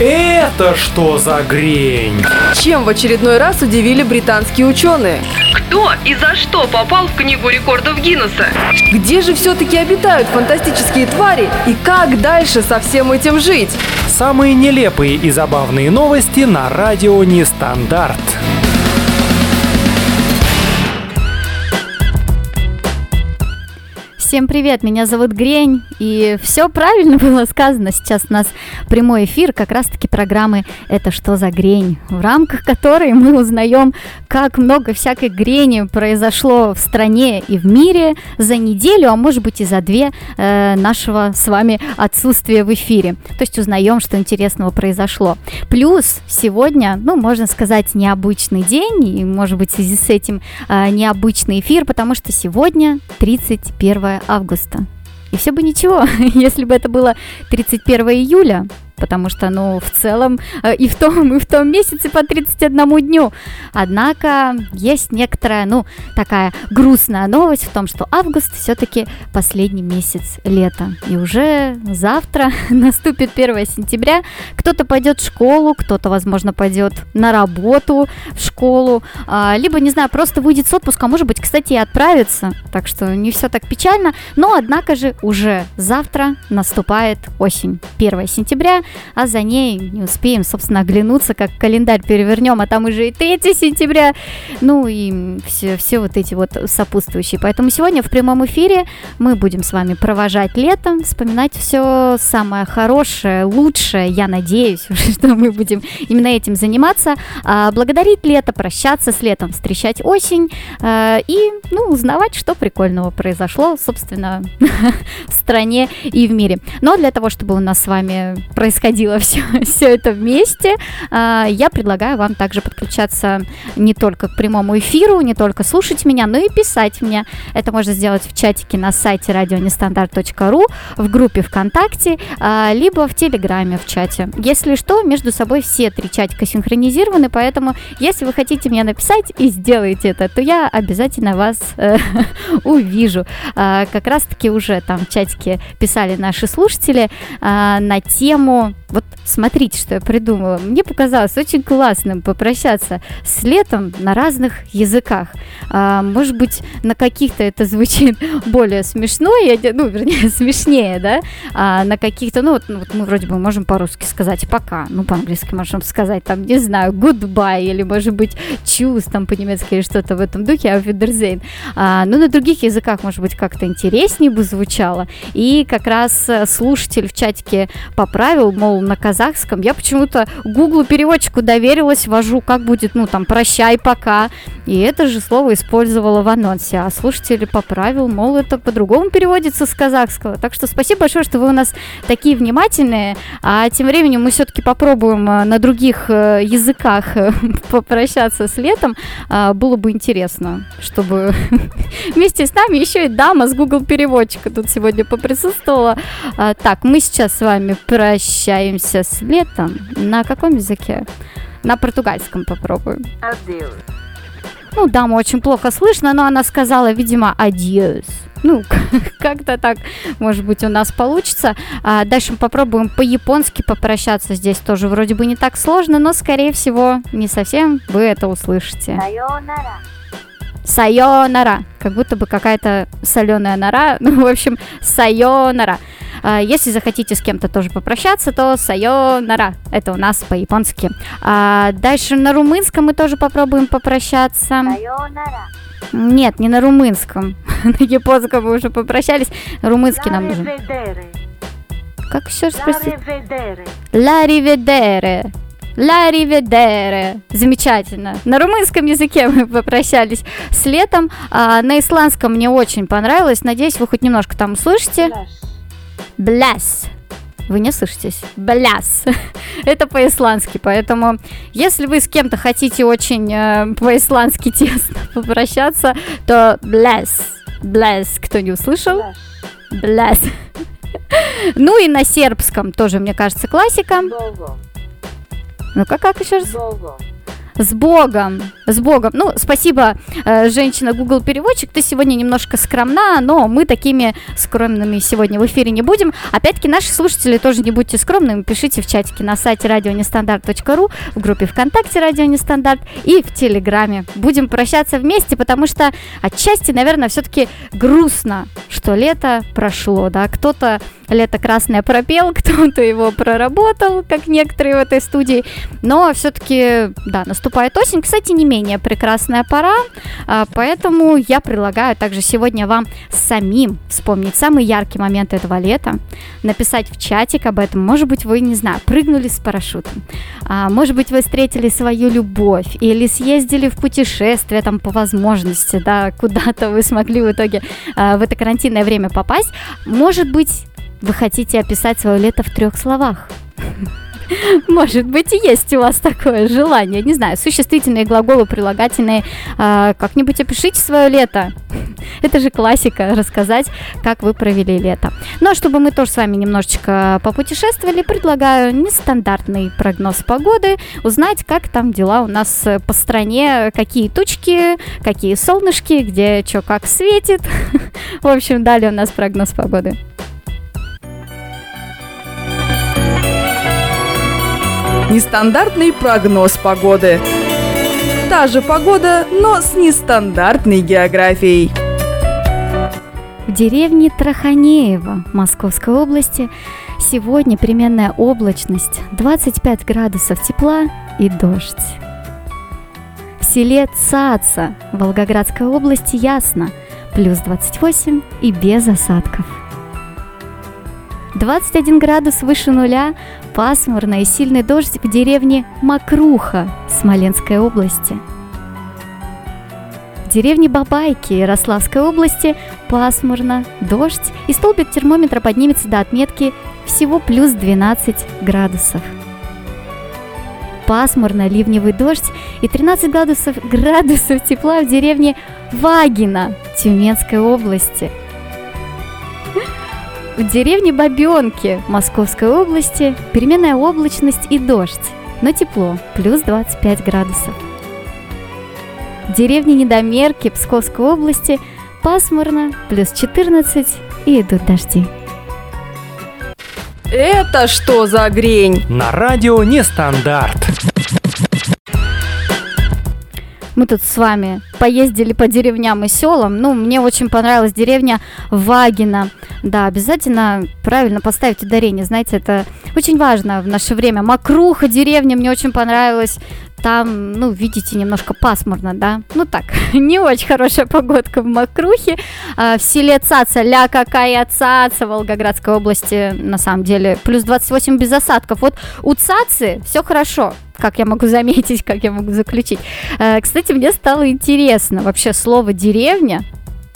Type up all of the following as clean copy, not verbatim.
Это что за грень? Чем в очередной раз удивили британские ученые? Кто и за что попал в книгу рекордов Гиннесса? Где же все-таки обитают фантастические твари и как дальше со всем этим жить? Самые нелепые и забавные новости на радио Нестандарт. Всем привет, меня зовут Грень, и все правильно было сказано. Сейчас у нас прямой эфир как раз-таки программы «Это что за грень?», в рамках которой мы узнаем, как много всякой грени произошло в стране и в мире за неделю, а может быть и за две нашего с вами отсутствия в эфире. То есть узнаем, что интересного произошло. Плюс сегодня, можно сказать, необычный день, и может быть в связи с этим необычный эфир, потому что сегодня 31 августа. И все бы ничего, если бы это было 31 июля, потому что, в целом и в том месяце по 31 дню. Однако есть некоторая, такая грустная новость в том, что август все-таки последний месяц лета. И уже завтра наступит 1 сентября. Кто-то пойдет в школу, кто-то, возможно, пойдет на работу в школу, либо, не знаю, просто выйдет с отпуска, может быть, кстати, и отправится. Так что не все так печально. Но, однако же, уже завтра наступает осень, 1 сентября. А за ней не успеем, собственно, оглянуться, как календарь перевернем, а там уже и 3 сентября, и все вот эти вот сопутствующие. Поэтому сегодня в прямом эфире мы будем с вами провожать лето, вспоминать все самое хорошее, лучшее, я надеюсь, что мы будем именно этим заниматься, благодарить лето, прощаться с летом, встречать осень и, узнавать, что прикольного произошло, собственно, в стране и в мире. Но для того, чтобы у нас с вами происходило все это вместе, я предлагаю вам также подключаться не только к прямому эфиру, не только слушать меня, но и писать мне. Это можно сделать в чатике на сайте radio-nestandard.ru, в группе ВКонтакте, либо в Телеграме в чате. Если что, между собой все три чатика синхронизированы, поэтому если вы хотите мне написать и сделаете это, то я обязательно вас увижу. Как раз-таки уже там в чатике писали наши слушатели на тему. Вот смотрите, что я придумала. Мне показалось очень классным попрощаться с летом на разных языках. Может быть, на каких-то это звучит более смешно, смешнее, да? А на каких-то, мы вроде бы можем по-русски сказать «пока», по-английски можем сказать, не знаю, «goodbye», или, может быть, «choose», по-немецки или что-то в этом духе, «auf Wiedersehen». Но на других языках, может быть, как-то интереснее бы звучало. И как раз слушатель в чатике поправил, мол, на казахском. Я почему-то Гуглу переводчику доверилась, ввожу, как будет, прощай, пока. И это же слово использовала в анонсе. А слушатель поправил, мол, это по-другому переводится с казахского. Так что спасибо большое, что вы у нас такие внимательные. А тем временем мы все-таки попробуем на других языках попрощаться с летом. Было бы интересно, чтобы вместе с нами еще и дама с Google переводчика тут сегодня поприсутствовала. Так, мы сейчас с вами прощаемся с летом. На каком языке? На португальском попробуем. Adeus. Даму очень плохо слышно, но она сказала, видимо, adios. Как-то так, может быть, у нас получится. Дальше мы попробуем по-японски попрощаться. Здесь тоже вроде бы не так сложно, но, скорее всего, не совсем вы это услышите. Sayonara. Сайонара. Как будто бы какая-то соленая нора. В общем, сайонара. Если захотите с кем-то тоже попрощаться, то сайонара. Это у нас по-японски. Дальше на румынском мы тоже попробуем попрощаться. Сайонара. Нет, не на румынском. На японском мы уже попрощались. Румынский нам нужен. Как еще спросить? Лариведере. «Ла риведере». Замечательно. На румынском языке мы попрощались с летом. На исландском мне очень понравилось. Надеюсь, вы хоть немножко там услышите. «Бляс». Вы не слышитесь? «Бляс». Это по-исландски, поэтому если вы с кем-то хотите очень по-исландски тесно попрощаться, то «бляс». «Бляс». Кто не услышал? «Бляс». И на сербском тоже, мне кажется, классика. Как еще раз? Бонго. С Богом, с Богом. Ну, спасибо, женщина Google-переводчик, ты сегодня немножко скромна, но мы такими скромными сегодня в эфире не будем. Опять-таки, наши слушатели тоже не будьте скромными, пишите в чатике на сайте radio-nestandard.ru, в группе ВКонтакте Radio Нестандарт и в Телеграме. Будем прощаться вместе, потому что отчасти, наверное, все-таки грустно, что лето прошло, да, кто-то лето красное пропел, кто-то его проработал, как некоторые в этой студии, но все-таки, да, наступает осень, кстати, не менее прекрасная пора, поэтому я предлагаю также сегодня вам самим вспомнить самые яркие моменты этого лета, написать в чатик об этом, может быть, вы, не знаю, прыгнули с парашютом, может быть, вы встретили свою любовь или съездили в путешествие там по возможности, да, куда-то вы смогли в итоге в это карантинное время попасть, может быть, вы хотите описать свое лето в 3 словах? Может быть, и есть у вас такое желание. Не знаю, существительные, глаголы, прилагательные. Как-нибудь опишите свое лето. Это же классика, рассказать, как вы провели лето. Ну, а чтобы мы тоже с вами немножечко попутешествовали, предлагаю нестандартный прогноз погоды, узнать, как там дела у нас по стране, какие тучки, какие солнышки, где что как светит. В общем, далее у нас прогноз погоды. Нестандартный прогноз погоды. Та же погода, но с нестандартной географией. В деревне Траханеево Московской области сегодня переменная облачность, 25 градусов тепла и дождь. В селе Цаца Волгоградской области ясно, плюс 28 и без осадков. 21 градус выше нуля, пасмурно и сильный дождь в деревне Мокруха Смоленской области. В деревне Бабайки Ярославской области пасмурно, дождь, и столбик термометра поднимется до отметки всего плюс 12 градусов. Пасмурно, ливневый дождь и 13 градусов тепла в деревне Вагина Тюменской области. В деревне Бобенки Московской области переменная облачность и дождь, но тепло, плюс 25 градусов. В деревне Недомерки Псковской области пасмурно, плюс 14 и идут дожди. Это что за грень? На радио Нестандарт. Мы тут с вами поездили по деревням и селам. Ну, мне очень понравилась деревня Вагина. Да, обязательно правильно поставить ударение. Знаете, это очень важно в наше время. Мокруха, деревня, мне очень понравилась. Там, ну, видите, немножко пасмурно, да? Ну так, не очень хорошая погодка в Мокрухе. В селе Цаца, ля какая Цаца, Волгоградской области, на самом деле, плюс 28 без осадков. Вот у Цацы все хорошо, как я могу заметить, как я могу заключить. Кстати, мне стало интересно вообще слово «деревня».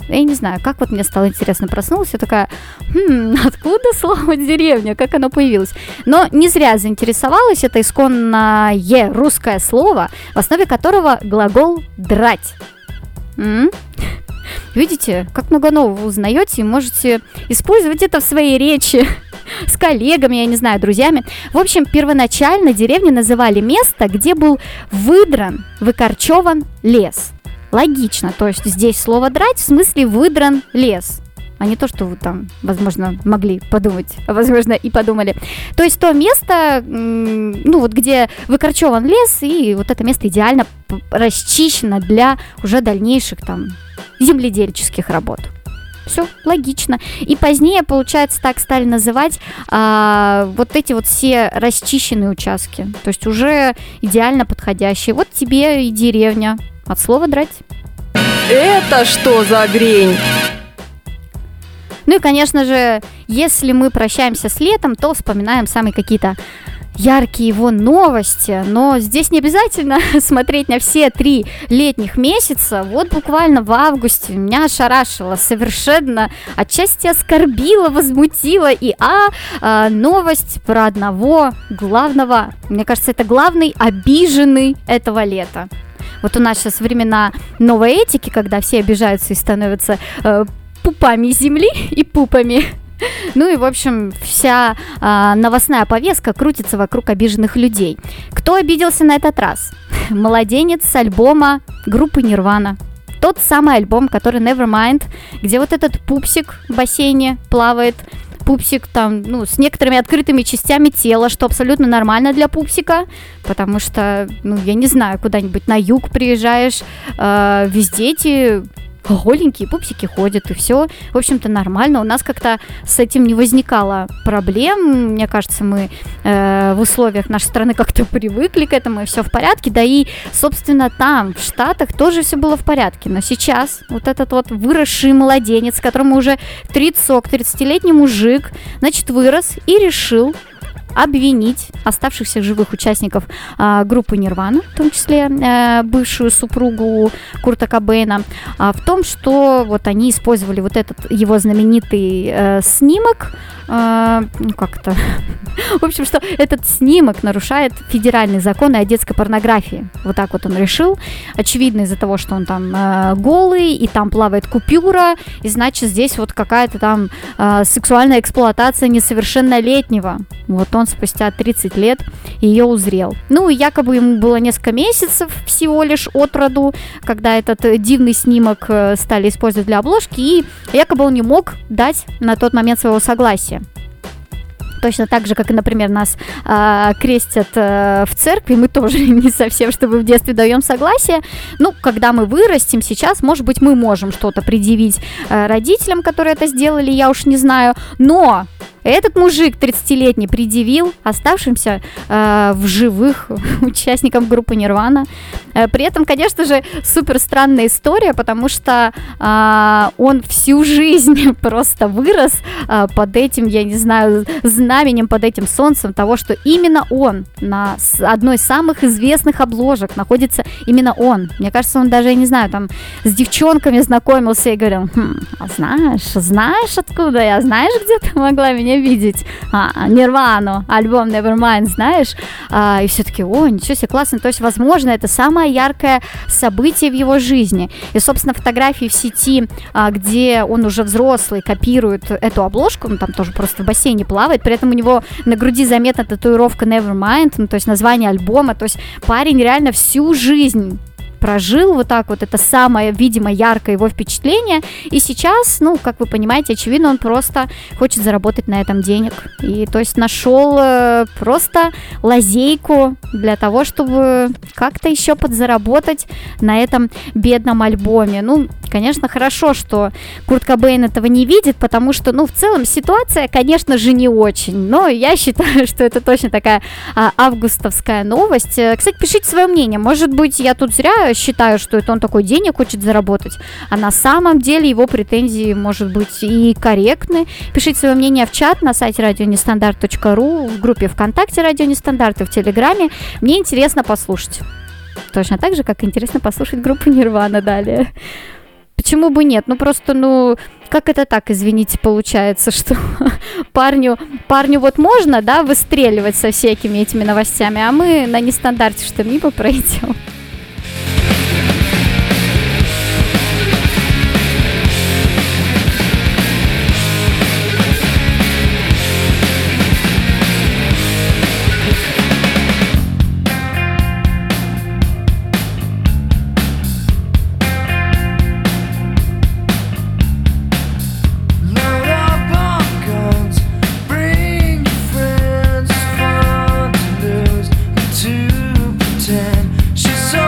Я не знаю, как вот мне стало интересно, проснулась, я такая, откуда слово «деревня», как оно появилось? Но не зря заинтересовалась, это исконное русское слово, в основе которого глагол «драть». Видите, как много нового узнаете и можете использовать это в своей речи с коллегами, я не знаю, друзьями. В общем, первоначально деревню называли место, где был выдран, выкорчеван лес. Логично, то есть здесь слово «драть» в смысле «выдран лес», а не то, что вы там, возможно, могли подумать, а возможно, и подумали. То есть то место, ну вот где выкорчеван лес, и вот это место идеально расчищено для уже дальнейших там земледельческих работ. Все логично. И позднее, получается, так стали называть вот эти вот все расчищенные участки, то есть уже идеально подходящие. Вот тебе и деревня. От слова «драть». Это что за грень? Ну и, конечно же, если мы прощаемся с летом, то вспоминаем самые какие-то яркие его новости. Но здесь не обязательно смотреть на все 3 летних месяца. Вот буквально в августе меня ошарашило, совершенно отчасти оскорбило, возмутило и новость про одного главного, мне кажется, это главный обиженный этого лета. Вот у нас сейчас времена новой этики, когда все обижаются и становятся пупами земли и пупами. Ну и, в общем, вся новостная повестка крутится вокруг обиженных людей. Кто обиделся на этот раз? «Младенец» с альбома группы Nirvana. Тот самый альбом, который Nevermind, где вот этот пупсик в бассейне плавает, пупсик там, ну, с некоторыми открытыми частями тела, что абсолютно нормально для пупсика, потому что, ну, я не знаю, куда-нибудь на юг приезжаешь, везде эти голенькие пупсики ходят, и все, в общем-то, нормально. У нас как-то с этим не возникало проблем, мне кажется, мы в условиях нашей страны как-то привыкли к этому, и все в порядке, да и, собственно, там, в Штатах, тоже все было в порядке, но сейчас вот этот вот выросший младенец, которому уже 30-летний мужик, значит, вырос и решил обвинить оставшихся живых участников группы Nirvana, в том числе бывшую супругу Курта Кобейна, в том, что вот они использовали вот этот его знаменитый снимок, ну как-то, в общем, что этот снимок нарушает федеральные законы о детской порнографии. Вот так вот он решил, очевидно из-за того, что он там голый, и там плавает купюра, и значит здесь вот какая-то там сексуальная эксплуатация несовершеннолетнего. Вот он спустя 30 лет ее узрел. Ну, якобы ему было несколько месяцев всего лишь от роду, когда этот дивный снимок стали использовать для обложки, и якобы он не мог дать на тот момент своего согласия. Точно так же, как и, например, нас крестят в церкви, мы тоже не совсем, чтобы в детстве даем согласие. Ну, когда мы вырастем сейчас, может быть, мы можем что-то предъявить родителям, которые это сделали, я уж не знаю, но... Этот мужик 30-летний предъявил оставшимся в живых участникам группы Nirvana. При этом, конечно же, супер странная история, потому что он всю жизнь просто вырос под этим, я не знаю, знаменем, под этим солнцем того, что именно он на одной из самых известных обложек находится именно он. Мне кажется, он даже, я не знаю, там с девчонками знакомился и говорил: а знаешь откуда я, знаешь, где ты могла меня видеть, Nirvana, альбом Nevermind, знаешь, и все-таки, о, ничего себе, классно, то есть, возможно, это самое яркое событие в его жизни, и, собственно, фотографии в сети, где он уже взрослый, копирует эту обложку, он там тоже просто в бассейне плавает, при этом у него на груди заметна татуировка Nevermind, ну, то есть, название альбома, то есть, парень реально всю жизнь прожил вот так вот, это самое, видимо, яркое его впечатление, и сейчас, ну, как вы понимаете, очевидно, он просто хочет заработать на этом денег, и, то есть, нашел просто лазейку для того, чтобы как-то еще подзаработать на этом бедном альбоме. Ну, конечно, хорошо, что Курт Кобейн этого не видит, потому что, ну, в целом ситуация, конечно же, не очень, но я считаю, что это точно такая августовская новость. Кстати, пишите свое мнение, может быть, я тут зря считаю, что это он такой денег хочет заработать, а на самом деле его претензии, может быть, и корректны. Пишите свое мнение в чат на сайте radio-nestandard.ru, в группе ВКонтакте «Радио Нестандарт» и в Телеграме. Мне интересно послушать. Точно так же, как интересно послушать группу Nirvana далее. Почему бы нет? Ну, просто, ну, как это так, извините, получается, что парню вот можно, да, выстреливать со всякими этими новостями, а мы на Нестандарте что мимо пройдем. She's so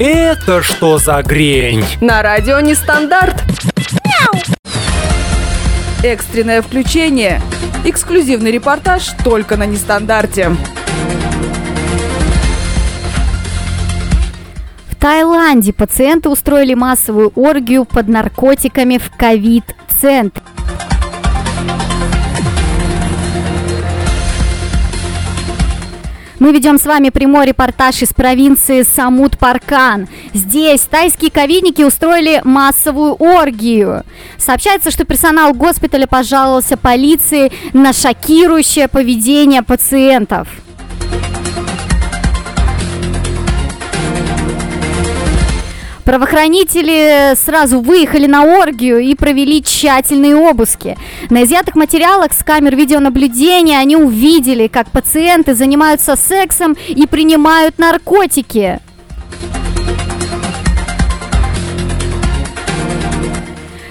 Это что за грень? На радио Нестандарт. Экстренное включение. Эксклюзивный репортаж только на Нестандарте. В Таиланде пациенты устроили массовую оргию под наркотиками в ковид-центре. Мы ведем с вами прямой репортаж из провинции Самут-Паркан. Здесь тайские ковидники устроили массовую оргию. Сообщается, что персонал госпиталя пожаловался полиции на шокирующее поведение пациентов. Правоохранители сразу выехали на оргию и провели тщательные обыски. На изъятых материалах с камер видеонаблюдения они увидели, как пациенты занимаются сексом и принимают наркотики.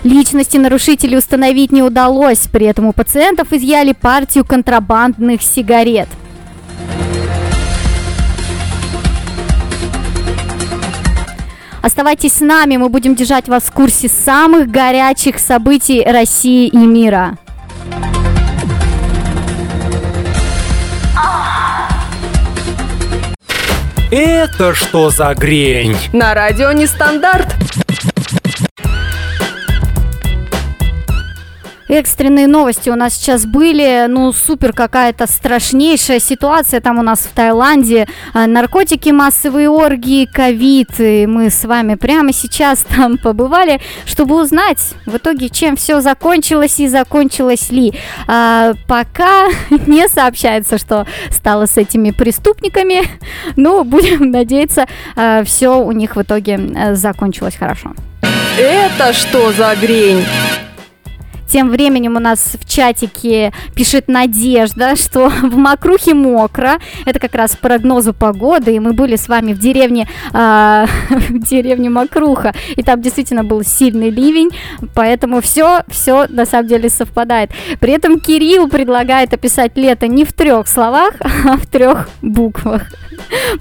Личности нарушителей установить не удалось, при этом у пациентов изъяли партию контрабандных сигарет. Оставайтесь с нами, мы будем держать вас в курсе самых горячих событий России и мира. Это что за грень? На радио Нестандарт. Экстренные новости у нас сейчас были, супер какая-то страшнейшая ситуация там у нас в Таиланде, наркотики, массовые оргии, ковид, и мы с вами прямо сейчас там побывали, чтобы узнать в итоге, чем все закончилось и закончилось ли. Пока не сообщается, что стало с этими преступниками, но будем надеяться, все у них в итоге закончилось хорошо. Это что за грень? Тем временем у нас в чатике пишет Надежда, что в Мокрухе мокро. Это как раз прогнозу погоды. И мы были с вами в деревне Мокруха. И там действительно был сильный ливень. Поэтому все на самом деле совпадает. При этом Кирилл предлагает описать лето не в 3 словах, а в 3 буквах.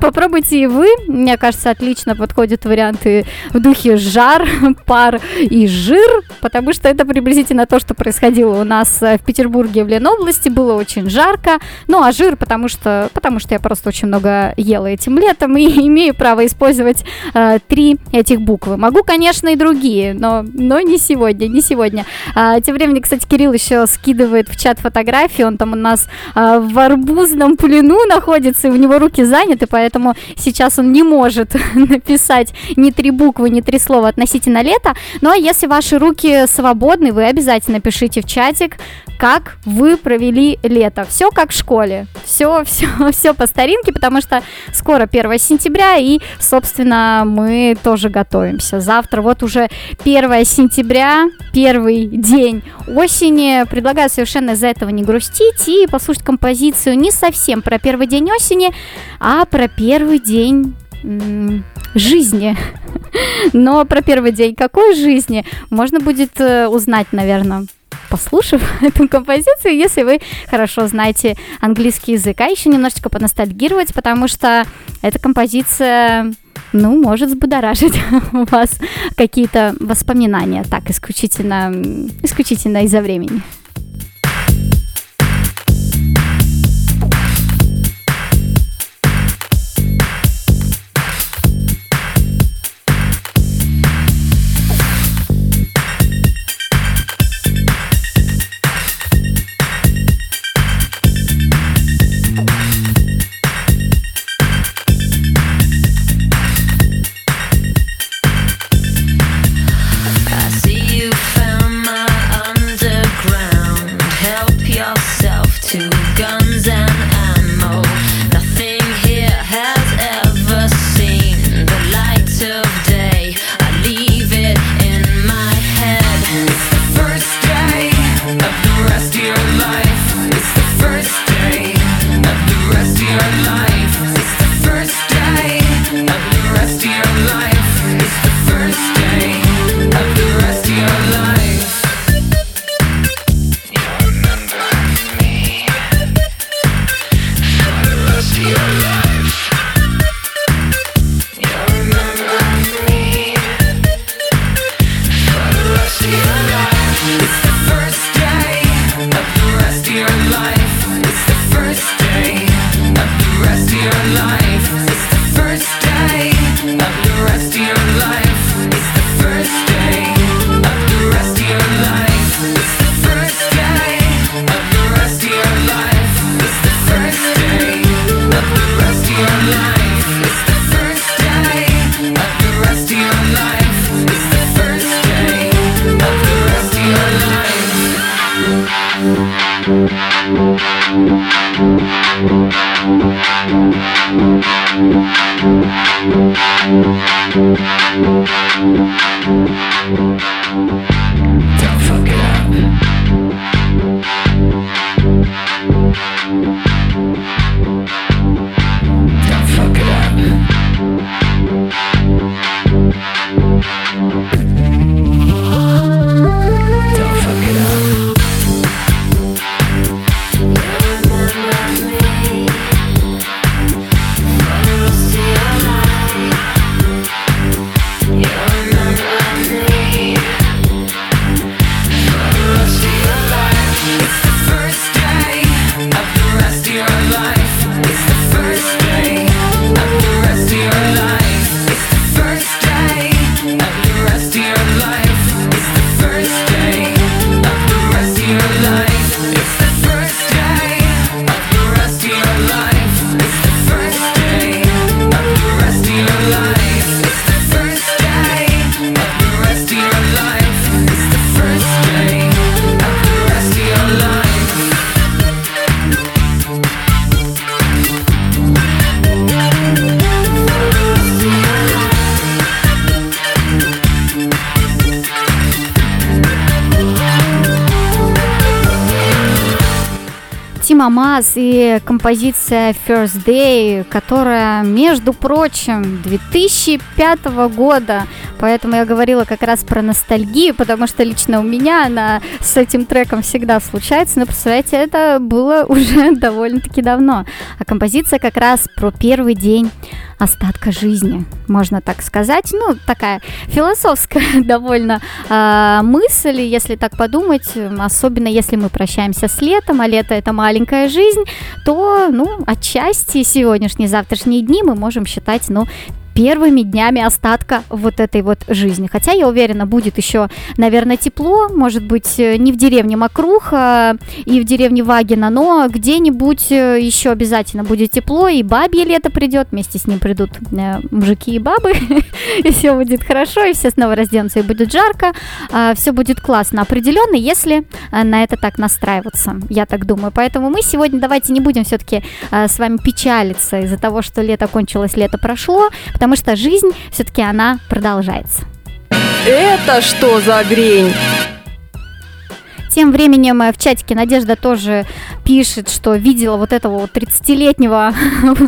Попробуйте и вы. Мне кажется, отлично подходят варианты в духе жар, пар и жир. Потому что это приблизительно то, что происходило у нас в Петербурге, в Ленобласти. Было очень жарко. А жир, потому что я просто очень много ела этим летом и имею право использовать 3 этих буквы. Могу, конечно, и другие, но не сегодня. Тем временем, кстати, Кирилл еще скидывает в чат фотографии. Он там у нас в арбузном плену находится, и у него руки заняты, поэтому сейчас он не может написать ни 3 буквы, ни 3 слова относительно лета. Ну, а если ваши руки свободны, вы обязательно пишите в чатик, как вы провели лето. Все как в школе. Все по старинке, потому что скоро 1 сентября, и, собственно, мы тоже готовимся. Завтра вот уже 1 сентября, первый день осени. Предлагаю совершенно из-за этого не грустить и послушать композицию не совсем про первый день осени, а про первый день жизни. Но про первый день какой жизни можно будет узнать, наверное, послушав эту композицию, если вы хорошо знаете английский язык. А еще немножечко поностальгировать, потому что эта композиция, может взбудоражить у вас какие-то воспоминания. Так, исключительно из-за времени. Ground. Мамаз и композиция First Day, которая, между прочим, 2005 года. Поэтому я говорила как раз про ностальгию, потому что лично у меня она с этим треком всегда случается. Но, представляете, это было уже довольно-таки давно. А композиция как раз про первый день остатка жизни, можно так сказать. Ну, такая философская довольно мысль, если так подумать. Особенно, если мы прощаемся с летом, а лето — это маленькая жизнь, то, ну, отчасти сегодняшние, завтрашние дни мы можем считать, ну, первыми днями остатка вот этой вот жизни. Хотя, я уверена, будет еще, наверное, тепло, может быть, не в деревне Мокруха и в деревне Вагина, но где-нибудь еще обязательно будет тепло, и бабье лето придет, вместе с ним придут мужики и бабы, и все будет хорошо, и все снова разденутся, и будет жарко, все будет классно, определенно, если на это так настраиваться, я так думаю. Поэтому мы сегодня давайте не будем все-таки с вами печалиться из-за того, что лето кончилось, лето прошло, потому что жизнь все-таки она продолжается. Это что за грень? Тем временем в чатике Надежда тоже пишет, что видела вот этого вот 30-летнего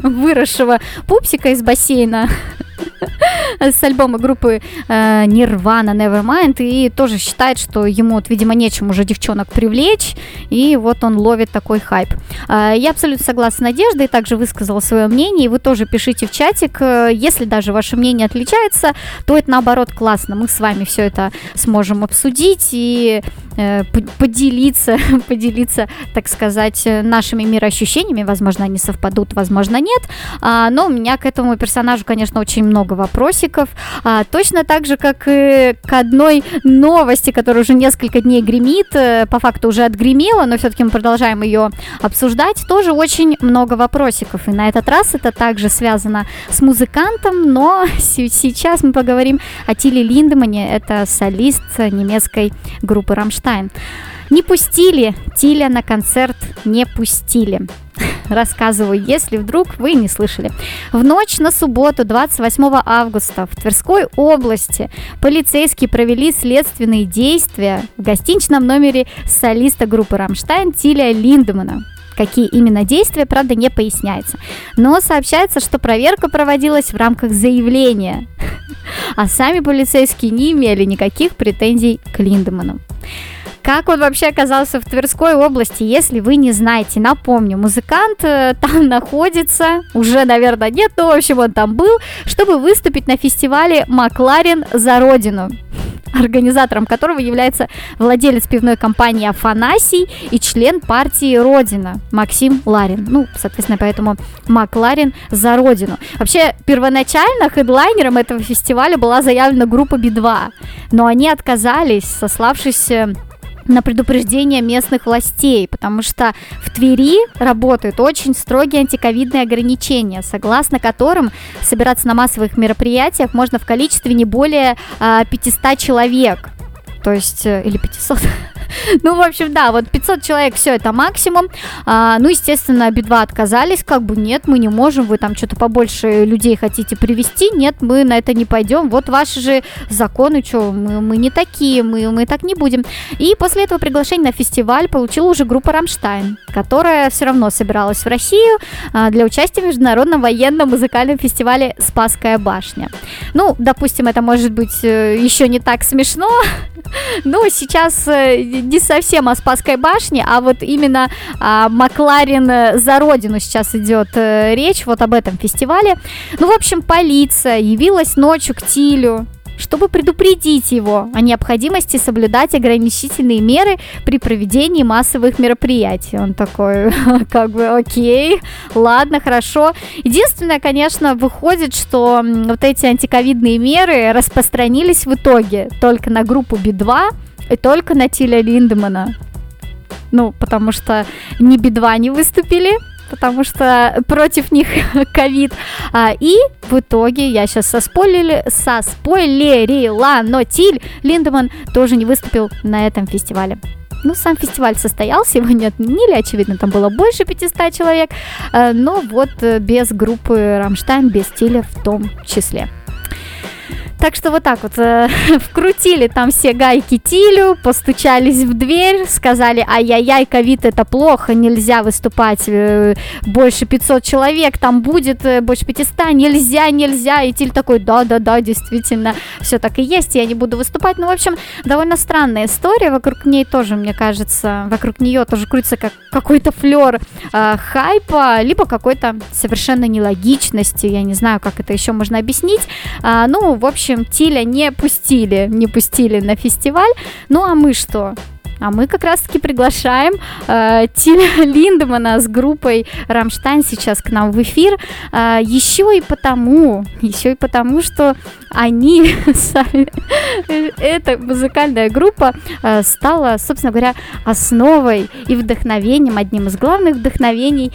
выросшего пупсика из бассейна с альбома группы Nirvana Nevermind, и тоже считает, что ему, вот, видимо, нечем уже девчонок привлечь, и вот он ловит такой хайп. Я абсолютно согласна с Надеждой, также высказала свое мнение, и вы тоже пишите в чатик, если даже ваше мнение отличается, то это наоборот классно, мы с вами все это сможем обсудить и поделиться, так сказать, нашими мироощущениями. Возможно, они совпадут, возможно, нет. Но у меня к этому персонажу, конечно, очень много вопросиков. Точно так же, как и к одной новости, которая уже несколько дней гремит, по факту уже отгремела, но все-таки мы продолжаем ее обсуждать, тоже очень много вопросиков. И на этот раз это также связано с музыкантом, но сейчас мы поговорим о Тиле Линдемане. Это солист немецкой группы «Рамштайн». Не пустили Тиля на концерт, не пустили. Рассказываю, если вдруг вы не слышали. В ночь на субботу, 28 августа, в Тверской области полицейские провели следственные действия в гостиничном номере солиста группы «Рамштайн» Тиля Линдемана. Какие именно действия, правда, не поясняется. Но сообщается, что проверка проводилась в рамках заявления, а сами полицейские не имели никаких претензий к Линдеману. Как он вообще оказался в Тверской области, если вы не знаете? Напомню, музыкант там находится, уже, наверное, нет, но, в общем, он там был, чтобы выступить на фестивале «Макларин за Родину», организатором которого является владелец пивной компании Афанасий и член партии «Родина» Максим Ларин. Ну, соответственно, поэтому Макларин за Родину. Вообще, первоначально хедлайнером этого фестиваля была заявлена группа Би-2, но они отказались, сославшись на предупреждение местных властей, потому что в Твери работают очень строгие антиковидные ограничения, согласно которым собираться на массовых мероприятиях можно в количестве не более 500 человек, то есть, или 500, Ну, в общем, да, вот 500 человек, все это максимум. Ну, естественно, Би-2 отказались, как бы нет, мы не можем, вы там что-то побольше людей хотите привести, нет, мы на это не пойдем, вот ваши же законы, что, мы не такие, мы так не будем. И после этого приглашение на фестиваль получила уже группа Рамштайн, которая все равно собиралась в Россию для участия в международном военно-музыкальном фестивале «Спасская башня». Ну, допустим, это может быть еще не так смешно, но сейчас не совсем о Спасской башне, а вот именно о Макларин за Родину сейчас идет речь, вот об этом фестивале. Ну, в общем, полиция явилась ночью к Тилю, чтобы предупредить его о необходимости соблюдать ограничительные меры при проведении массовых мероприятий. Он такой, как бы, окей, ладно, хорошо. Единственное, конечно, выходит, что вот эти антиковидные меры распространились в итоге только на группу Би-2 и только на Тиля Линдемана. Ну, потому что ни Би-2 не выступили, потому что против них ковид. И в итоге, я сейчас соспойлерила, но Тиль Линдеман тоже не выступил на этом фестивале. Ну, сам фестиваль состоялся, его не отменили, очевидно, там было больше 500 человек, но вот без группы Рамштайн, без Тиля в том числе. Так что вот так вот вкрутили там все гайки Тилю, постучались в дверь, сказали: ай-яй-яй, ковид это плохо, нельзя выступать, больше 500 человек там будет, больше 500, нельзя. И Тиль такой: да, действительно, все так и есть, я не буду выступать. Ну, в общем, довольно странная история, вокруг нее тоже крутится какой-то флер хайпа, либо какой-то совершенно нелогичности, я не знаю, как это еще можно объяснить. Ну, в общем, Тиля не пустили на фестиваль. Ну а мы что? А мы как раз-таки приглашаем Тиля Линдемана с группой Рамштайн сейчас к нам в эфир. Еще и потому, что они сами, эта музыкальная группа стала, собственно говоря, основой и вдохновением, одним из главных вдохновений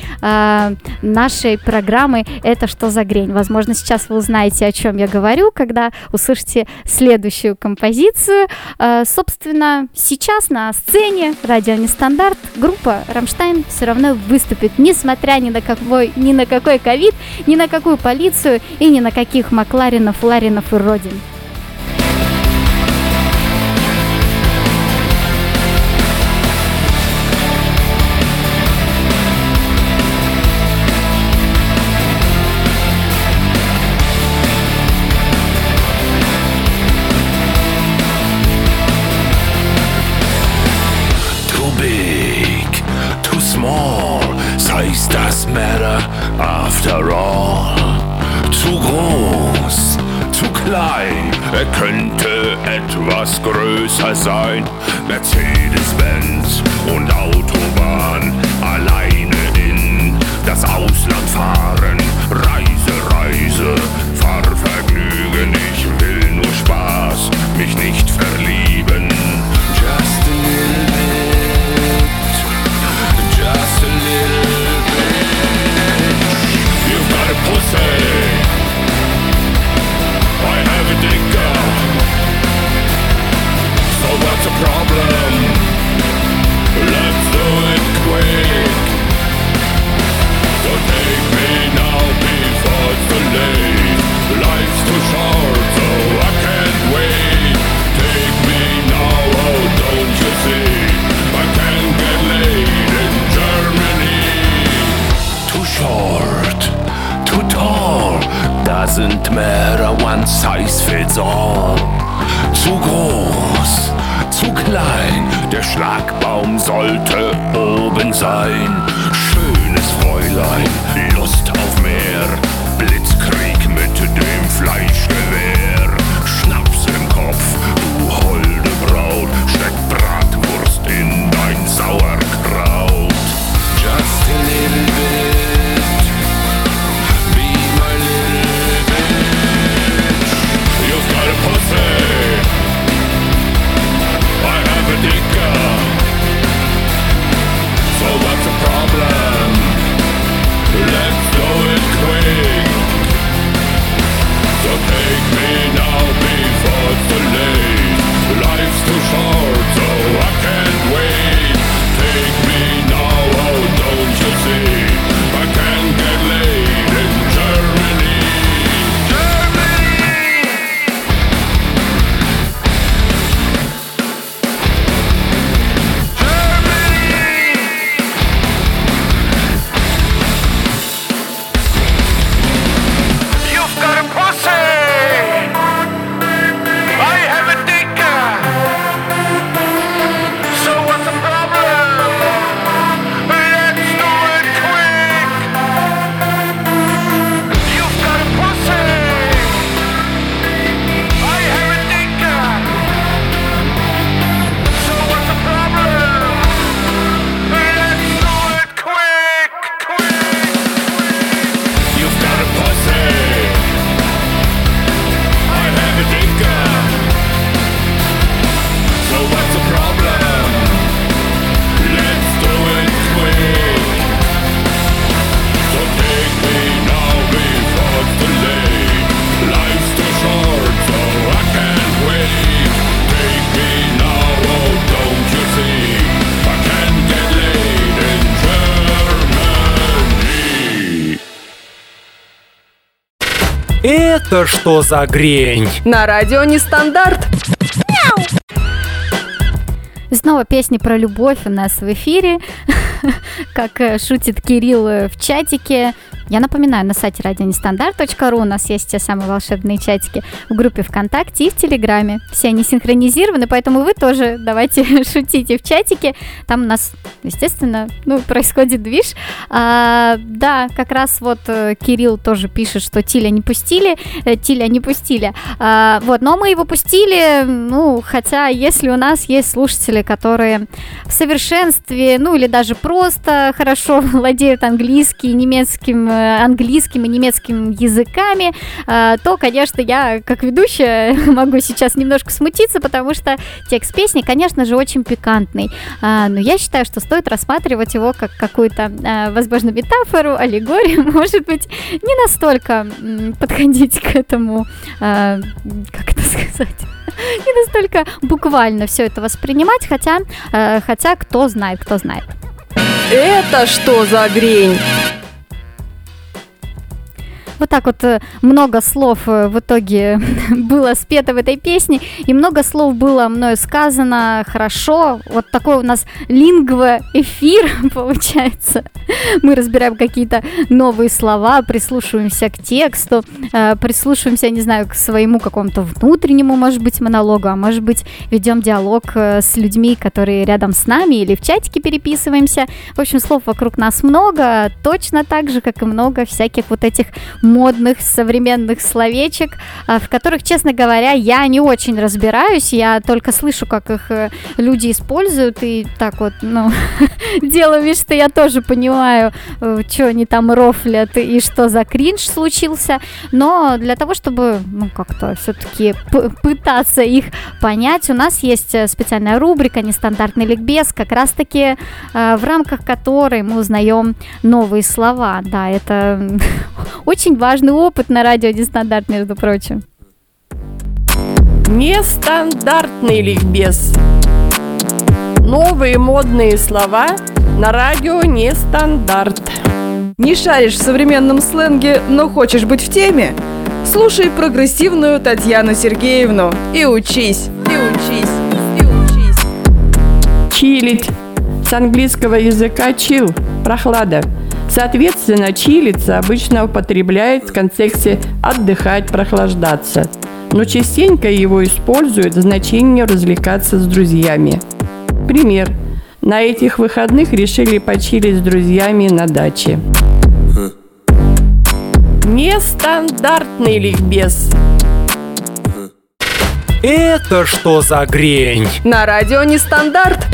нашей программы «Это что за грень?». Возможно, сейчас вы узнаете, о чем я говорю, когда услышите следующую композицию. Собственно, сейчас на сцене радио Нестандарт группа Рамштайн все равно выступит, несмотря ни на какой ковид, ни на какую полицию и ни на каких Макларинов, Ларинов и Родин. Er könnte etwas größer sein. Mercedes-Benz und Autobahn. Alleine in das Ausland fahren. Reise, Fahrvergnügen. Ich will nur Spaß, mich nicht verlieben. Just a little bit. You've got a pussy. What's the problem? Let's do it quick. So take me now before it's too late. Life's too short, so I can't wait. Take me now, oh don't you see? I can't get laid in Germany. Too short, too tall. Doesn't matter, one size fits all. Too groß. Zu klein, der Schlagbaum sollte oben sein. Schönes Fräulein, Lust auf mehr. Blitzkrieg mit dem Fleischgewehr. Schnaps im Kopf, du holde Braut. Steck Bratwurst in dein Sauerkraut. Just a little bit, be my little bitch. You've got a pussy. Dicker. So what's the problem? Let's do it quick. Это что за грень? На радио Нестандарт. Снова песни про любовь у нас в эфире, как шутит Кирилл в чатике. Я напоминаю, на сайте radio-nestandard.ru у нас есть те самые волшебные чатики в группе ВКонтакте и в Телеграме. Все они синхронизированы, поэтому вы тоже давайте шутите в чатике. Там у нас, естественно, происходит движ. Да, как раз вот Кирилл тоже пишет, что Тиля не пустили. Но мы его пустили, хотя если у нас есть слушатели, которые в совершенстве, или даже просто хорошо владеют английским и немецким языками, то, конечно, я, как ведущая, могу сейчас немножко смутиться, потому что текст песни, конечно же, очень пикантный. Но я считаю, что стоит рассматривать его как какую-то, возможно, метафору, аллегорию, может быть, не настолько подходить к этому, как это сказать, не настолько буквально все это воспринимать, хотя кто знает. Это что за грень? Вот так вот много слов в итоге было спето в этой песне, и много слов было мною сказано хорошо. Вот такой у нас лингво-эфир получается. Мы разбираем какие-то новые слова, прислушиваемся к тексту, прислушиваемся, не знаю, к своему какому-то внутреннему, может быть, монологу, а может быть, ведем диалог с людьми, которые рядом с нами, или в чатике переписываемся. В общем, слов вокруг нас много, точно так же, как и много всяких вот этих модных современных словечек, в которых, честно говоря, я не очень разбираюсь, я только слышу, как их люди используют, и так вот, делаю вид, что я тоже понимаю, что они там рофлят и что за кринж случился, но для того, чтобы, как-то все-таки пытаться их понять, у нас есть специальная рубрика «Нестандартный ликбез», как раз-таки в рамках которой мы узнаем новые слова, да, это очень важный опыт на радио Нестандарт, между прочим. Нестандартный ликбез. Новые модные слова на радио Нестандарт. Не шаришь в современном сленге, но хочешь быть в теме? Слушай прогрессивную Татьяну Сергеевну и учись. Чилить. С английского языка chill, прохлада. Соответственно, чилиться обычно употребляют в контексте «отдыхать», «прохлаждаться», но частенько его используют в значении «развлекаться с друзьями». Пример. На этих выходных решили почилить с друзьями на даче. Нестандартный ликбез. Это что за грень? На радио Нестандарт.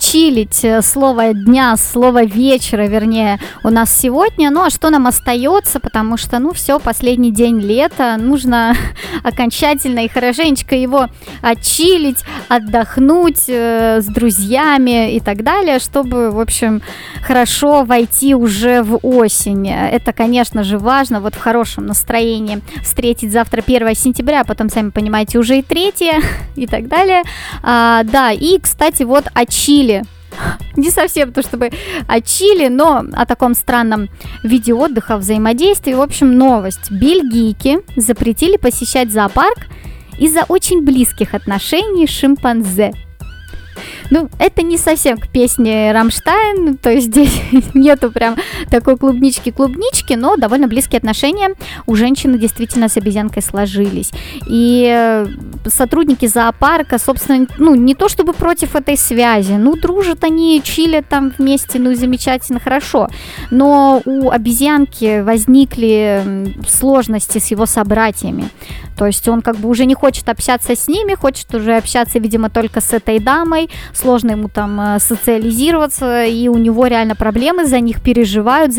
Чилить, слово дня, слово вечера, вернее, у нас сегодня. А что нам остается, потому что, последний день лета, нужно окончательно и хорошенечко его отчилить, отдохнуть с друзьями и так далее, чтобы, в общем, хорошо войти уже в осень. Это, конечно же, важно, в хорошем настроении встретить завтра 1 сентября, а потом, сами понимаете, уже и 3 и так далее. И, кстати, отчили. Не совсем то, чтобы о Чили, но о таком странном виде отдыха, взаимодействии. В общем, новость. Бельгийки запретили посещать зоопарк из-за очень близких отношений с шимпанзе. Это не совсем к песне «Рамштайн», то есть здесь нету прям такой клубнички-клубнички, но довольно близкие отношения у женщины действительно с обезьянкой сложились. И сотрудники зоопарка, собственно, не то чтобы против этой связи, дружат они, чилят там вместе, замечательно, хорошо. Но у обезьянки возникли сложности с его собратьями. То есть он уже не хочет общаться с ними, хочет уже общаться, видимо, только с этой дамой. Сложно ему там социализироваться, и у него реально проблемы, за него переживают.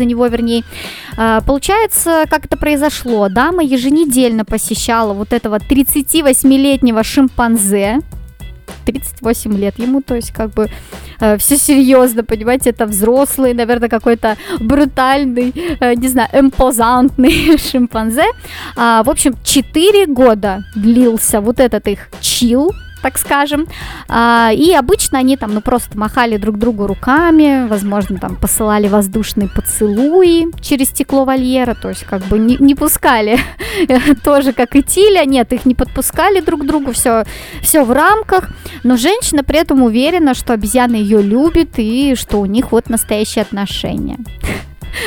Получается, как это произошло? Дама еженедельно посещала вот этого 38-летнего шимпанзе. 38 лет ему, то есть все серьезно, понимаете, это взрослый, наверное, какой-то брутальный, импозантный шимпанзе. В общем, 4 года длился вот этот их чил, так скажем. И обычно они там, ну, просто махали друг другу руками, возможно, там посылали воздушные поцелуи через стекло вольера, то есть как бы не пускали тоже, как и Тиля, нет, их не подпускали друг к другу, все в рамках, но женщина при этом уверена, что обезьяна ее любит и что у них вот настоящие отношения.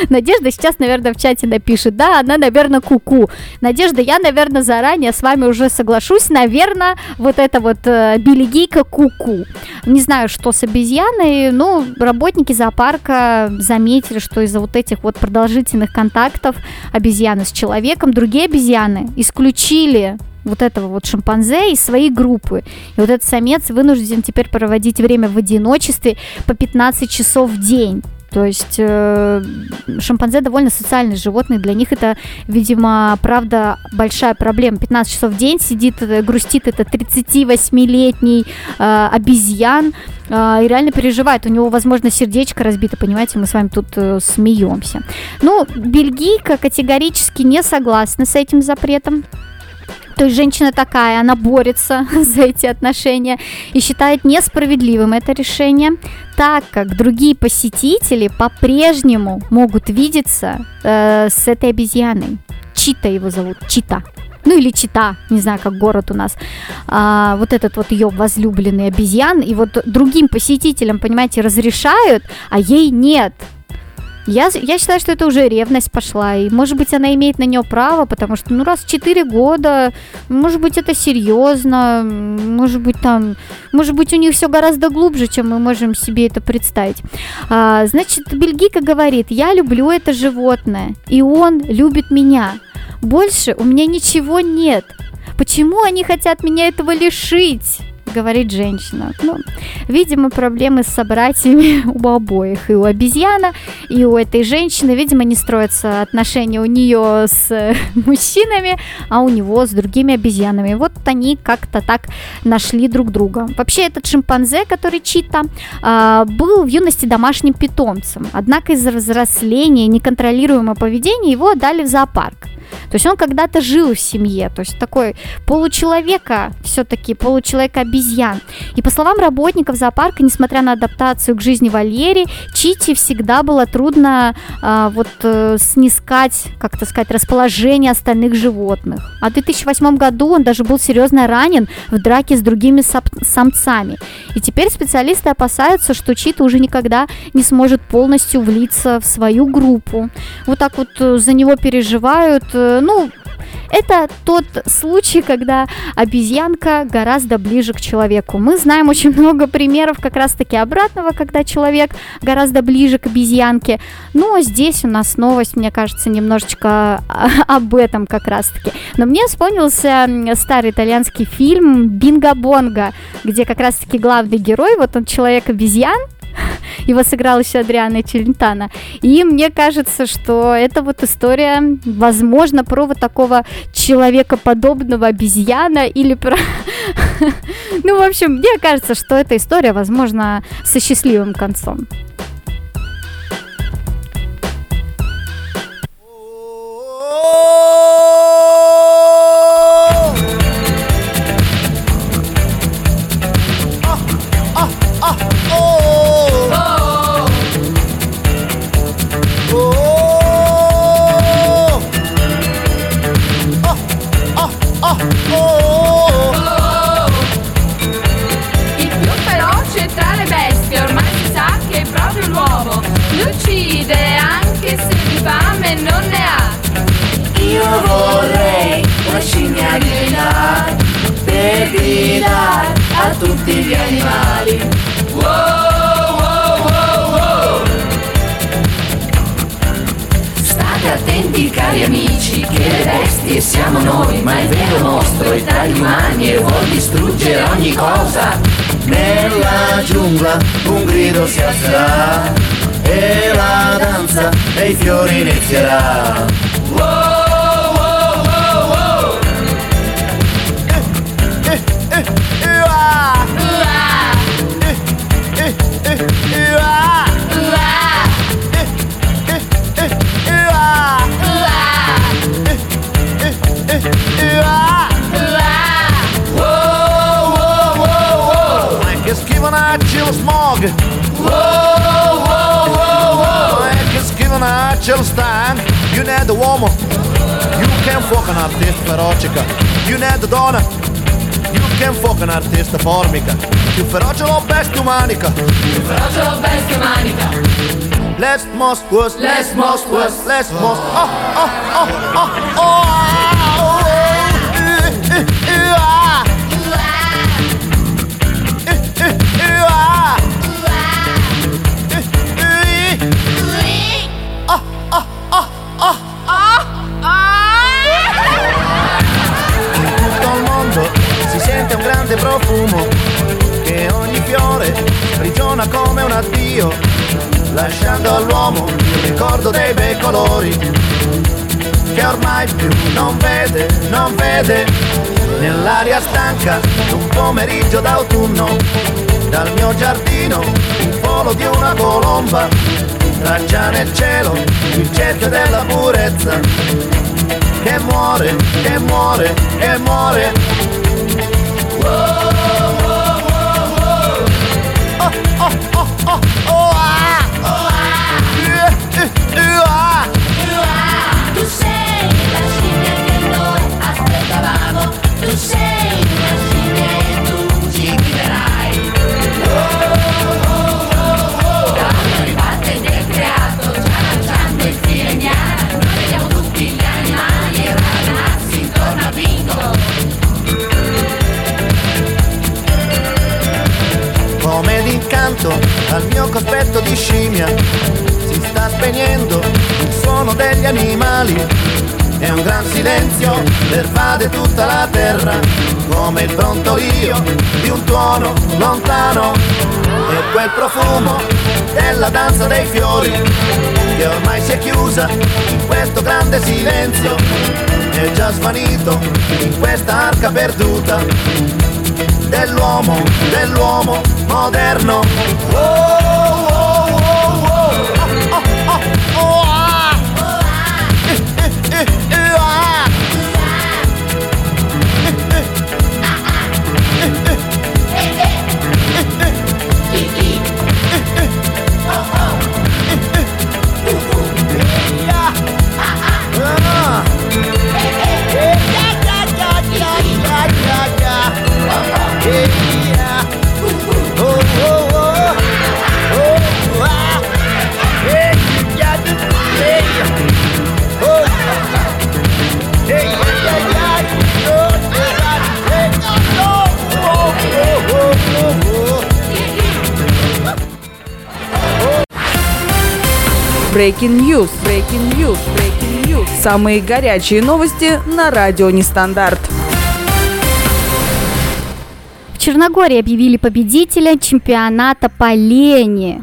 Надежда сейчас, наверное, в чате напишет, да, она, наверное, куку. Надежда, я, наверное, заранее с вами уже соглашусь, наверное, вот эта вот белегийка куку. Не знаю, что с обезьяной, но работники зоопарка заметили, что из-за вот этих вот продолжительных контактов обезьяны с человеком, другие обезьяны исключили вот этого вот шимпанзе из своей группы. И вот этот самец вынужден теперь проводить время в одиночестве по 15 часов в день. То есть шимпанзе довольно социальные животные, для них это, видимо, правда большая проблема. 15 часов в день сидит, грустит это 38-летний обезьян и реально переживает. У него, возможно, сердечко разбито, понимаете, мы с вами тут смеемся. Ну, бельгийка категорически не согласна с этим запретом. То есть женщина такая, она борется за эти отношения и считает несправедливым это решение, так как другие посетители по-прежнему могут видеться с этой обезьяной. Чита его зовут, Чита. Ну или Чита, не знаю, как город у нас. Вот этот вот ее возлюбленный обезьян. И вот другим посетителям, понимаете, разрешают, а ей нет. Я считаю, что это уже ревность пошла, и, может быть, она имеет на нее право, потому что, ну, раз в 4 года, может быть, это серьезно, может быть, у них все гораздо глубже, чем мы можем себе это представить. Значит, бельгийка говорит, я люблю это животное, и он любит меня, больше у меня ничего нет, почему они хотят меня этого лишить? Говорит женщина. Ну, видимо, проблемы с собратьями у обоих, и у обезьяна, и у этой женщины, видимо, не строятся отношения у нее с мужчинами, а у него с другими обезьянами. Вот они как-то так нашли друг друга. Вообще, этот шимпанзе, который Чита, был в юности домашним питомцем, однако из-за взросления и неконтролируемого поведения его отдали в зоопарк. То есть он когда-то жил в семье, то есть такой получеловека, все-таки получеловека-обезьян. И по словам работников зоопарка, несмотря на адаптацию к жизни в вольере, Чите всегда было трудно снискать, как-то сказать, расположение остальных животных. А в 2008 году он даже был серьезно ранен в драке с другими самцами. И теперь специалисты опасаются, что Чита уже никогда не сможет полностью влиться в свою группу. Вот так вот за него переживают. Ну, это тот случай, когда обезьянка гораздо ближе к человеку. Мы знаем очень много примеров как раз-таки обратного, когда человек гораздо ближе к обезьянке. Но здесь у нас новость, мне кажется, немножечко об этом как раз-таки. Но мне вспомнился старый итальянский фильм «Бинго-Бонго», где как раз-таки главный герой, вот он человек-обезьян, его сыграл еще Адриано Челентано. И мне кажется, что это вот история, возможно, про вот такого человекоподобного обезьяна или про... Ну, в общем, мне кажется, что эта история, возможно, со счастливым концом. тебе. You need a woman. You can fuck an artista erotica. You need a donna. You can fuck an artista formica. Più feroce o bestia umanica. Più feroce o bestia umanica. Less most worse, less most worse, less most. Oh oh oh oh oh In tutto il mondo si sente un grande profumo che ogni fiore sprigiona come un addio. Lasciando all'uomo il ricordo dei bei colori che ormai più non vede, non vede. Nell'aria stanca d'un pomeriggio d'autunno, dal mio giardino il volo di una colomba traccia nel cielo il cerchio della purezza che muore, che muore, che muore. Oh, oh, oh, oh, oh, ah. Tu sei la scimmia che noi aspettavamo, tu sei la scimmia e tu ci guiderai. Quando il battente è creato, già lanciando il sireniano, noi vediamo tutti gli animali e ragazzi intorno a Bingo. Come d'incanto al mio cospetto di scimmia sta spegnendo il suono degli animali e un gran silenzio pervade tutta la terra come il brontolio di un tuono lontano e quel profumo della danza dei fiori che ormai si è chiusa in questo grande silenzio è già svanito in questa arca perduta dell'uomo, dell'uomo moderno. Oh, oh. Breaking News. Breaking News. Breaking News. Самые горячие новости на радио Нестандарт. В Черногории объявили победителя чемпионата по лени.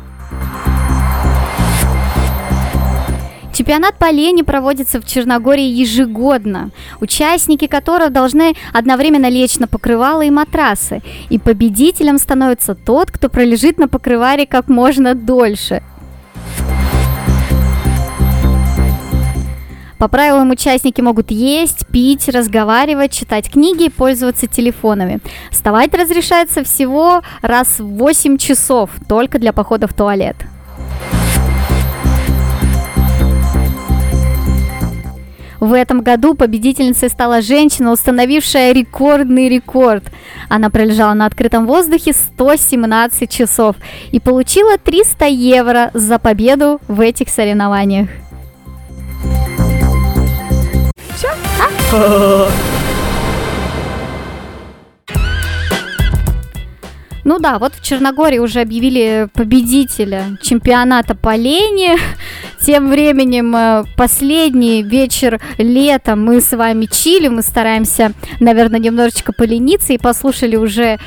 Чемпионат по лени проводится в Черногории ежегодно, участники которого должны одновременно лечь на покрывало и матрасы. И победителем становится тот, кто пролежит на покрывале как можно дольше. По правилам участники могут есть, пить, разговаривать, читать книги и пользоваться телефонами. Вставать разрешается всего раз в 8 часов, только для похода в туалет. В этом году победительницей стала женщина, установившая рекордный рекорд. Она пролежала на открытом воздухе 117 часов и получила 300 евро за победу в этих соревнованиях. Все? А? Ну да, вот в Черногории уже объявили победителя чемпионата по лени. Тем временем последний вечер лета мы с вами чилим, мы стараемся, наверное, немножечко полениться и послушали уже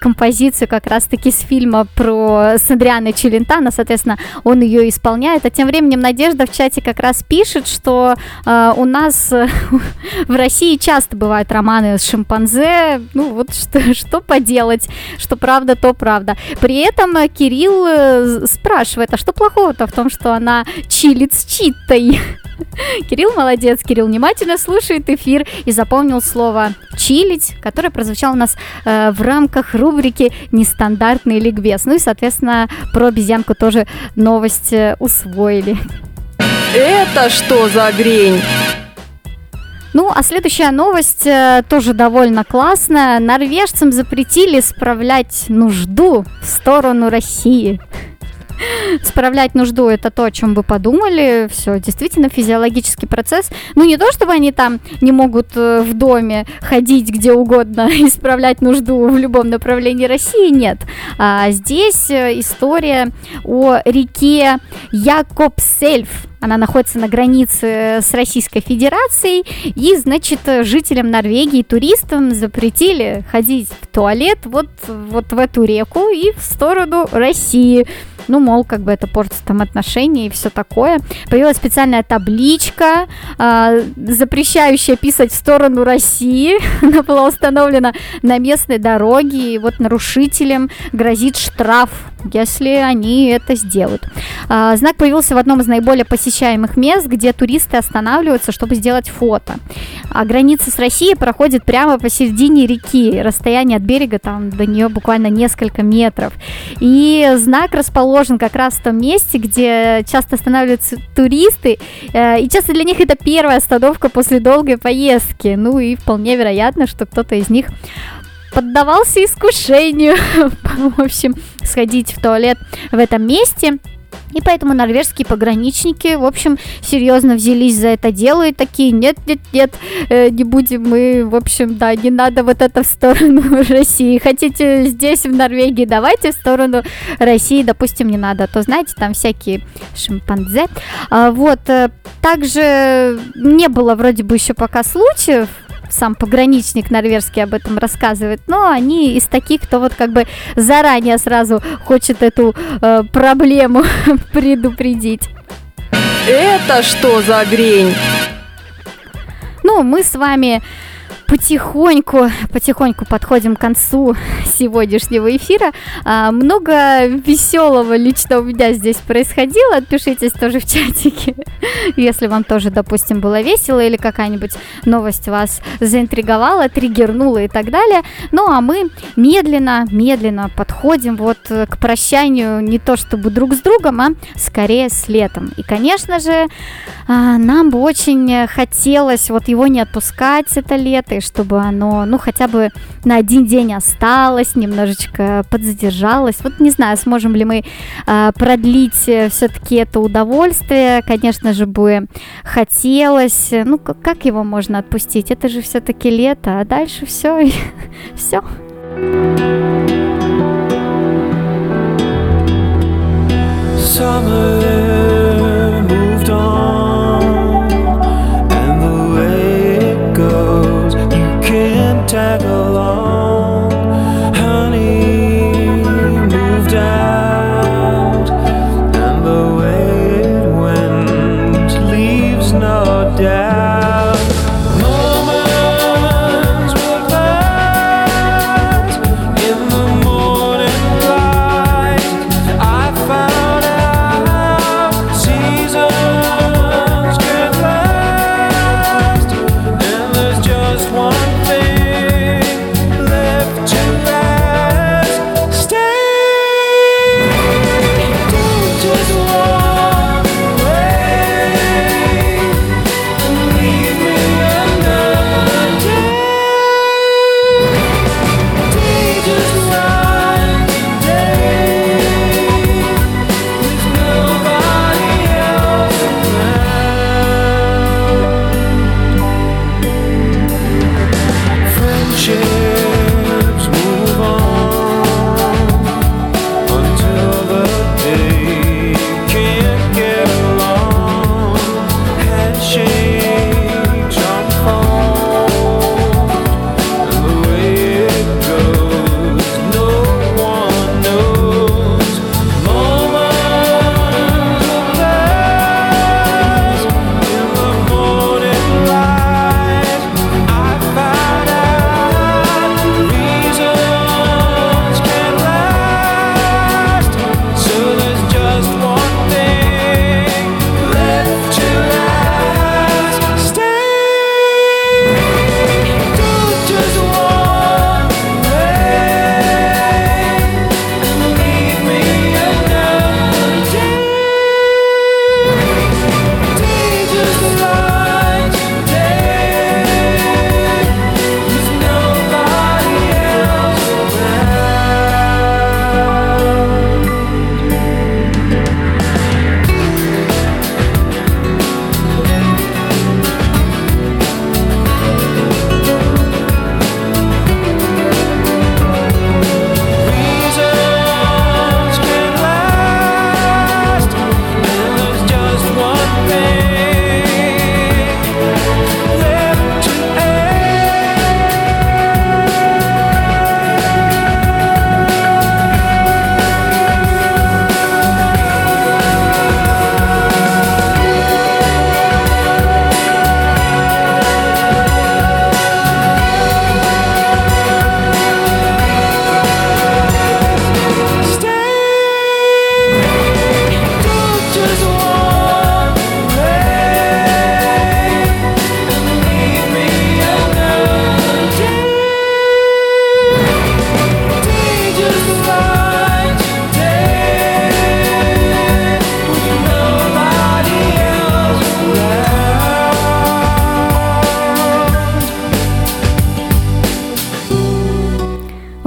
композицию как раз-таки с фильма с Адриано Челентано, соответственно, он ее исполняет. А тем временем Надежда в чате как раз пишет, что у нас в России часто бывают романы с шимпанзе, ну вот что поделать, что правда, то правда. При этом Кирилл спрашивает, а что плохого-то в том, что она чилит с Читой. Кирилл молодец, Кирилл внимательно слушает эфир и запомнил слово «чилить», которое прозвучало у нас в рамках рубрики «Нестандартный ликбез». Ну и, соответственно, про обезьянку тоже новость усвоили. Это что за грень? Ну, а следующая новость тоже довольно классная. Норвежцам запретили справлять нужду в сторону России. Справлять нужду — это то, о чем вы подумали. Все, действительно, физиологический процесс. Ну, не то, чтобы они там не могут в доме ходить где угодно и справлять нужду в любом направлении России, нет. А здесь история о реке Якобсельф. Она находится на границе с Российской Федерацией, и, значит, жителям Норвегии, туристам запретили ходить в туалет вот в эту реку и в сторону России. Ну, мол, как бы это портит там отношения и все такое. Появилась специальная табличка, запрещающая писать в сторону России. Она была установлена на местной дороге, и вот нарушителям грозит штраф, если они это сделают. Знак появился в одном из наиболее посещаемых мест, где туристы останавливаются, чтобы сделать фото. А граница с Россией проходит прямо посередине реки. Расстояние от берега там до нее буквально несколько метров. И знак расположен как раз в том месте, где часто останавливаются туристы. И часто для них это первая остановка после долгой поездки. Ну и вполне вероятно, что кто-то из них поддавался искушению, в общем, сходить в туалет в этом месте. И поэтому норвежские пограничники, в общем, серьезно взялись за это дело и такие: нет, не будем мы, в общем, да, не надо вот это в сторону России. Хотите здесь, в Норвегии, давайте в сторону России, допустим, не надо, а то, знаете, там всякие шимпанзе. Вот, также не было вроде бы еще пока случаев, сам пограничник норвежский об этом рассказывает, но они из таких, кто вот как бы заранее сразу хочет эту проблему предупредить. Это что за грень? Ну, мы с вами потихоньку подходим к концу сегодняшнего эфира. Много веселого лично у меня здесь происходило. Отпишитесь тоже в чатике, если вам тоже, допустим, было весело или какая-нибудь новость вас заинтриговала, триггернула и так далее. Ну, а мы медленно подходим вот к прощанию, не то чтобы друг с другом, а скорее с летом. И, конечно же, нам бы очень хотелось вот его не отпускать, это лето, и чтобы оно, ну, хотя бы на один день осталось, немножечко подзадержалось. Вот не знаю, сможем ли мы продлить все-таки это удовольствие. Конечно же, бы хотелось. Ну, как его можно отпустить? Это же все-таки лето, а дальше все. Tag along, honey, moved out, and the way it went leaves no doubt. Moments were that in the morning light I found out.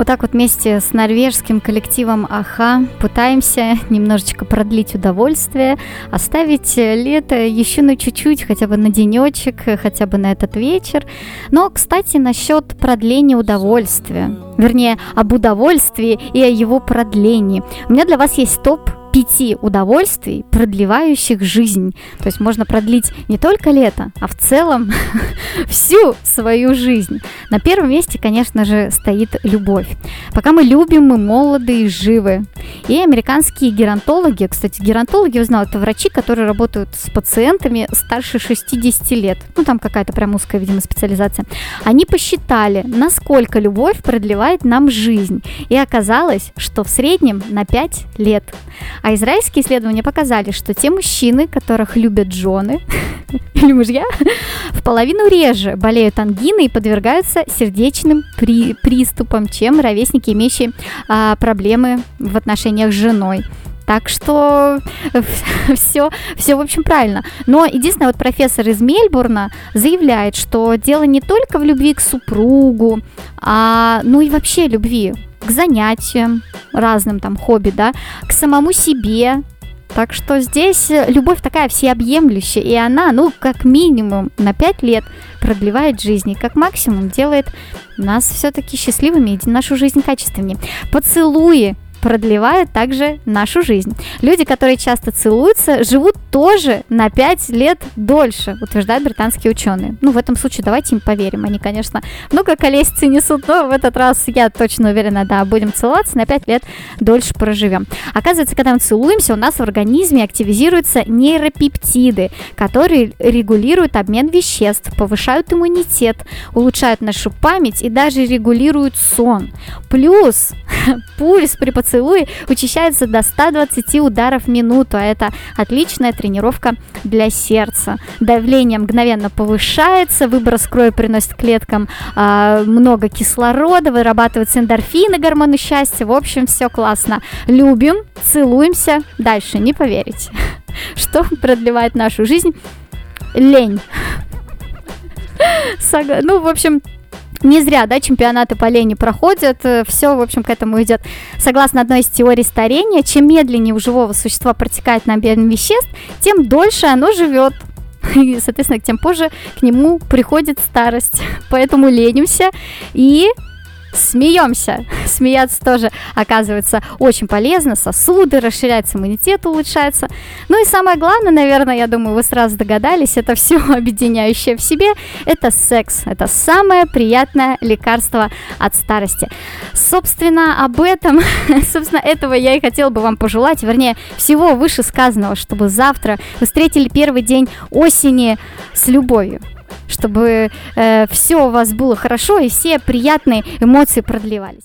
так вот вместе с норвежским коллективом Аха пытаемся немножечко продлить удовольствие, оставить лето еще на чуть-чуть, хотя бы на денечек, хотя бы на этот вечер. Но, кстати, насчет продления удовольствия, вернее, об удовольствии и о его продлении. У меня для вас есть топ 5 удовольствий, продлевающих жизнь. То есть можно продлить не только лето, а в целом всю свою жизнь. На первом месте, конечно же, стоит любовь. Пока мы любим, мы молоды и живы. И американские геронтологи, кстати, геронтологи, узнал, это врачи, которые работают с пациентами старше 60 лет. Ну, там какая-то прям узкая, видимо, специализация. Они посчитали, насколько любовь продлевает нам жизнь. И оказалось, что в среднем на 5 лет. А израильские исследования показали, что те мужчины, которых любят жены или мужья, в половину реже болеют ангиной и подвергаются сердечным приступам, чем ровесники, имеющие проблемы в отношениях с женой. Так что все, в общем, правильно. Но единственное, вот профессор из Мельбурна заявляет, что дело не только в любви к супругу, но и вообще любви к занятиям, разным там хобби, да, к самому себе. Так что здесь любовь такая всеобъемлющая, и она, ну, как минимум на 5 лет продлевает жизнь, и как максимум делает нас все-таки счастливыми и нашу жизнь качественнее. Поцелуи продлевают также нашу жизнь. Люди, которые часто целуются, живут тоже на 5 лет дольше, утверждают британские ученые. Ну, в этом случае давайте им поверим. Они, конечно, много колесицы несут, но в этот раз я точно уверена, да, будем целоваться, на 5 лет дольше проживем. Оказывается, когда мы целуемся, у нас в организме активизируются нейропептиды, которые регулируют обмен веществ, повышают иммунитет, улучшают нашу память и даже регулируют сон. Плюс пульс при поцелуе учащается до 120 ударов в минуту, а это отличная тренировка для сердца. Давление мгновенно повышается, выброс крови приносит клеткам много кислорода, вырабатываются эндорфины, гормоны счастья, в общем, все классно. Любим, целуемся, дальше не поверите. Что продлевает нашу жизнь? Лень. Ну, в общем, не зря, да, чемпионаты по лени проходят, все, в общем, к этому идет. Согласно одной из теорий старения, чем медленнее у живого существа протекает обмен веществ, тем дольше оно живет. И, соответственно, тем позже к нему приходит старость. Поэтому ленимся и смеемся. Смеяться тоже, оказывается, очень полезно. Сосуды расширяются, иммунитет улучшается. Ну и самое главное, наверное, я думаю, вы сразу догадались, это все объединяющее в себе. Это секс. Это самое приятное лекарство от старости. Собственно, об этом, собственно, этого я и хотела бы вам пожелать. Вернее, всего вышесказанного, чтобы завтра вы встретили первый день осени с любовью. Чтобы все у вас было хорошо и все приятные эмоции продлевались.